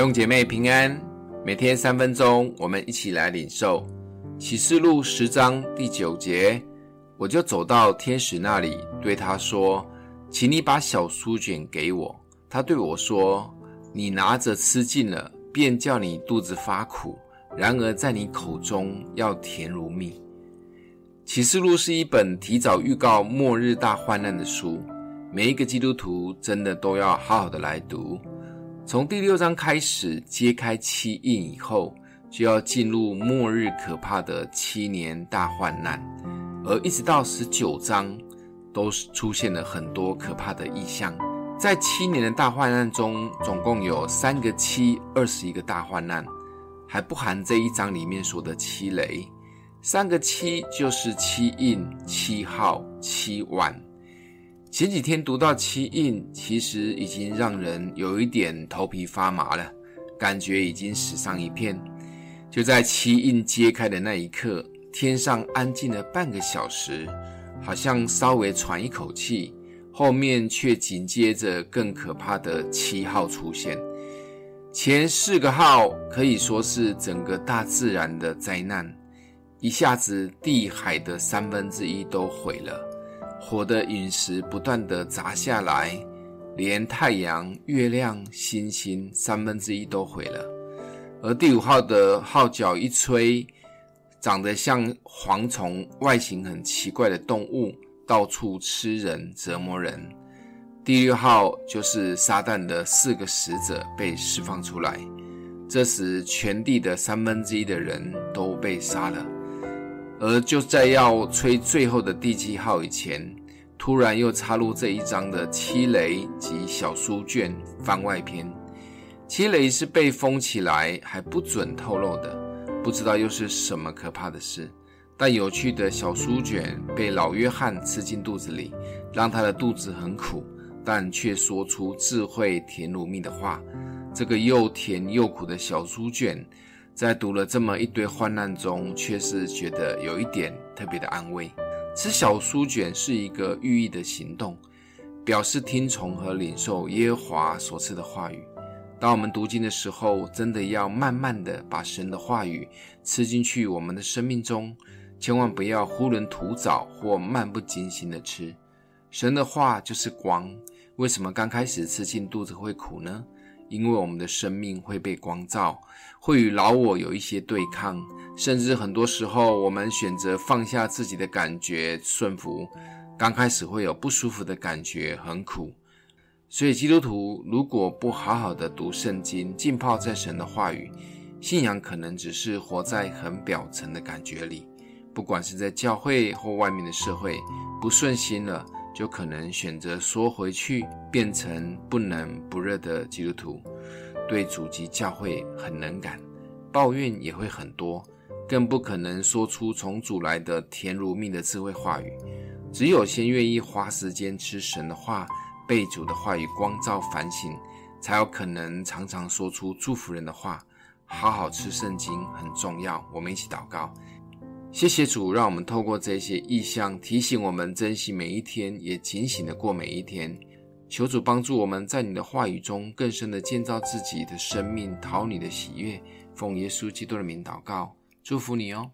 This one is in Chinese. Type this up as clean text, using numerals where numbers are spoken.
弟兄姐妹平安，每天3分钟，我们一起来领受启示录10章第9节。我就走到天使那里，对他说，请你把小书卷给我。他对我说，你拿着吃尽了，便叫你肚子发苦，然而在你口中要甜如蜜。启示录是一本提早预告末日大患难的书，每一个基督徒真的都要好好的来读。从第6章开始，揭开7印以后，就要进入末日可怕的7年大患难，而一直到19章都出现了很多可怕的异象。在7年的大患难中，总共有3个7，21个大患难，还不含这一章里面说的7雷。3个7就是7印、7号、7碗。前几天读到7印，其实已经让人有一点头皮发麻了，感觉已经死上一片。就在7印揭开的那一刻，天上安静了半个小时，好像稍微喘一口气，后面却紧接着更可怕的7号出现。前4个号可以说是整个大自然的灾难，一下子地海的1/3都毁了，火的陨石不断的砸下来，连太阳、月亮、星星1/3都毁了。而第5号的号角一吹，长得像蝗虫、外形很奇怪的动物到处吃人、折磨人。第6号就是撒旦的4个使者被释放出来，这时全地的1/3的人都被杀了。而就在要吹最后的第7号以前，突然又插入这一章的7雷及小书卷番外篇。7雷是被封起来，还不准透露的，不知道又是什么可怕的事。但有趣的小书卷被老约翰吃进肚子里，让他的肚子很苦，但却说出智慧甜如蜜的话。这个又甜又苦的小书卷，在读了这么一堆患难中，却是觉得有一点特别的安慰。吃小书卷是一个寓意的行动，表示听从和领受耶和华所赐的话语。当我们读经的时候，真的要慢慢的把神的话语吃进去我们的生命中，千万不要囫囵吞枣或漫不经心的吃。神的话就是光，为什么刚开始吃进肚子会苦呢？因为我们的生命会被光照，会与老我有一些对抗，甚至很多时候我们选择放下自己的感觉顺服，刚开始会有不舒服的感觉，很苦。所以基督徒如果不好好的读圣经，浸泡在神的话语，信仰可能只是活在很表层的感觉里。不管是在教会或外面的社会，不顺心了就可能选择缩回去，变成不冷不热的基督徒，对主及教会很冷感，抱怨也会很多，更不可能说出从主来的甜如蜜的智慧话语。只有先愿意花时间吃神的话，被主的话语光照反省，才有可能常常说出祝福人的话。好好吃圣经很重要，我们一起祷告。谢谢主，让我们透过这些意象提醒我们珍惜每一天，也警醒的过每一天。求主帮助我们在你的话语中更深的建造自己的生命，讨你的喜悦。奉耶稣基督的名祷告，祝福你哦。